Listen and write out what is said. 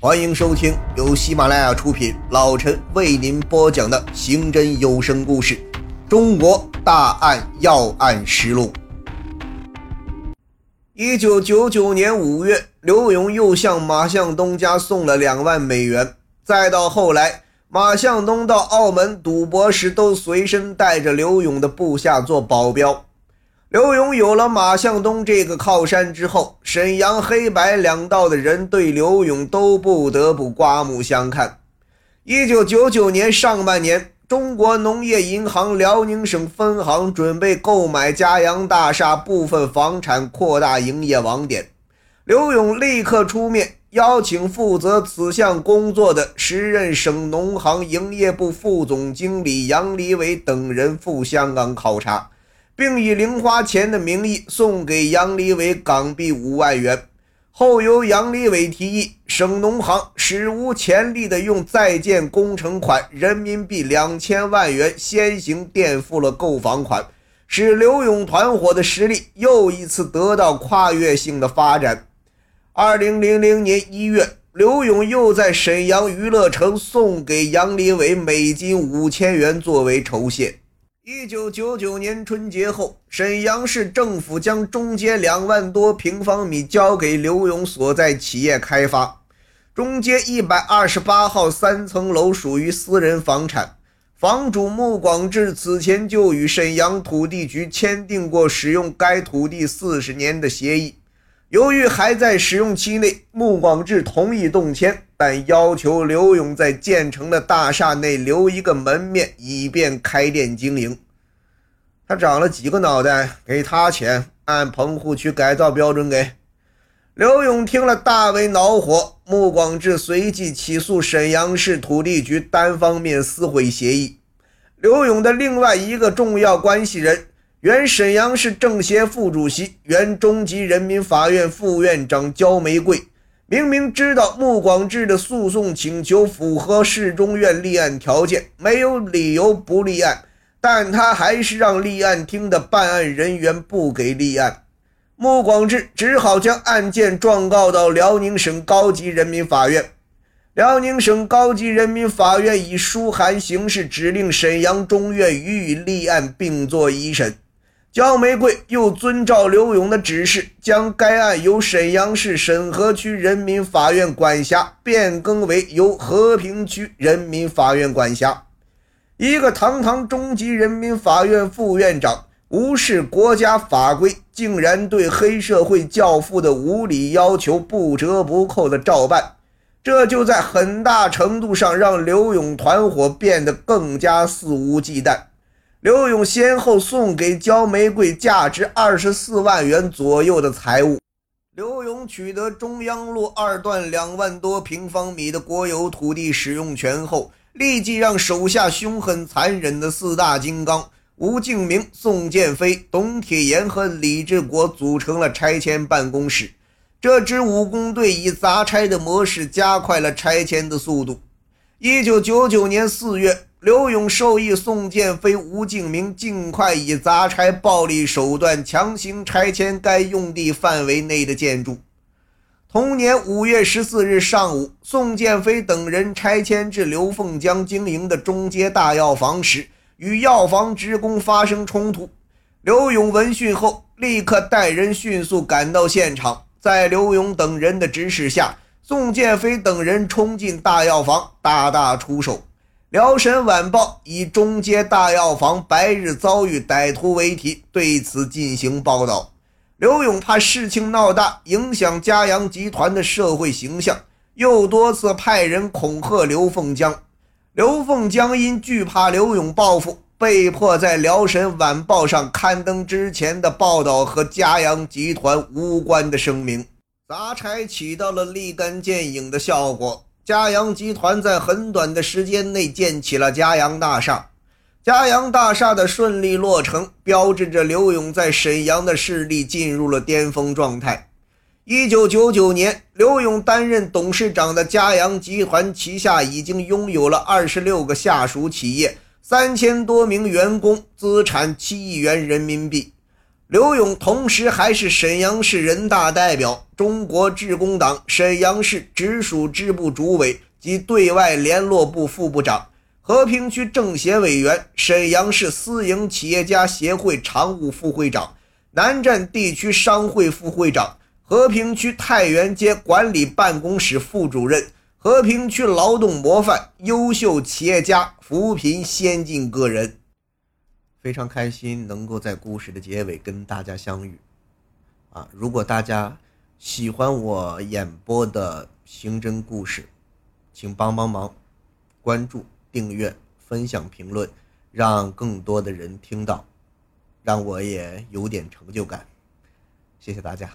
欢迎收听由喜马拉雅出品，老陈为您播讲的刑侦有声故事《中国大案要案实录》。1999年5月，刘勇又向马向东家送了2万美元。再到后来，马向东到澳门赌博时都随身带着刘勇的部下做保镖。刘勇有了马向东这个靠山之后，沈阳黑白两道的人对刘勇都不得不刮目相看。1999年上半年，中国农业银行辽宁省分行准备购买嘉阳大厦部分房产，扩大营业网点。刘勇立刻出面，邀请负责此项工作的时任省农行营业部副总经理杨黎伟等人赴香港考察，并以零花钱的名义送给杨黎伟港币5万元，后由杨黎伟提议，省农行史无前例的用在建工程款人民币2000万元先行垫付了购房款，使刘勇团伙的实力又一次得到跨越性的发展。2000年1月，刘勇又在沈阳娱乐城送给杨黎伟美金5000元作为酬谢。1999年春节后，沈阳市政府将中街2万多平方米交给刘勇所在企业开发。中街128号3层楼属于私人房产，房主穆广志此前就与沈阳土地局签订过使用该土地40年的协议。由于还在使用期内，穆广志同意动迁，但要求刘勇在建成的大厦内留一个门面，以便开店经营。他长了几个脑袋，给他钱，按棚户区改造标准给。刘勇听了大为恼火，穆广志随即起诉沈阳市土地局单方面撕毁协议。刘勇的另外一个重要关系人，原沈阳市政协副主席、原中级人民法院副院长焦玫瑰，明明知道穆广志的诉讼请求符合市中院立案条件，没有理由不立案，但他还是让立案厅的办案人员不给立案。穆广志只好将案件状告到辽宁省高级人民法院。辽宁省高级人民法院以书函形式指令沈阳中院予以立案并作一审。焦玫瑰又遵照刘勇的指示，将该案由沈阳市沈河区人民法院管辖变更为由和平区人民法院管辖。一个堂堂中级人民法院副院长，无视国家法规，竟然对黑社会教父的无理要求不折不扣的照办，这就在很大程度上让刘勇团伙变得更加肆无忌惮。刘勇先后送给焦玫瑰价值24万元左右的财物。刘勇取得中央路2段2万多平方米的国有土地使用权后，立即让手下凶狠残忍的四大金刚吴敬明、宋建飞、董铁岩和李志国组成了拆迁办公室。这支武工队以砸拆的模式加快了拆迁的速度。1999年4月，刘勇授意宋建飞、吴敬明尽快以砸拆暴力手段强行拆迁该用地范围内的建筑。同年5月14日上午，宋建飞等人拆迁至刘凤江经营的中街大药房时，与药房职工发生冲突。刘勇闻讯后，立刻带人迅速赶到现场。在刘勇等人的指使下，宋建飞等人冲进大药房，大打出手。辽沈晚报以中街大药房白日遭遇歹徒为题，对此进行报道。刘勇怕事情闹大，影响嘉阳集团的社会形象，又多次派人恐吓刘凤江。刘凤江因惧怕刘勇报复，被迫在辽沈晚报上刊登之前的报道和嘉阳集团无关的声明。砸拆起到了立竿见影的效果，嘉阳集团在很短的时间内建起了嘉阳大厦。嘉阳大厦的顺利落成，标志着刘勇在沈阳的势力进入了巅峰状态。1999年，刘勇担任董事长的嘉阳集团旗下已经拥有了26个下属企业，3000多名员工，资产7亿元人民币。刘勇同时还是沈阳市人大代表、中国致公党沈阳市直属支部主委及对外联络部副部长、和平区政协委员、沈阳市私营企业家协会常务副会长、南站地区商会副会长、和平区太原街管理办公室副主任、和平区劳动模范、优秀企业家、扶贫先进个人。非常开心能够在故事的结尾跟大家相遇，如果大家喜欢我演播的刑侦故事，请帮忙关注、订阅、分享、评论，让更多的人听到，让我也有点成就感。谢谢大家。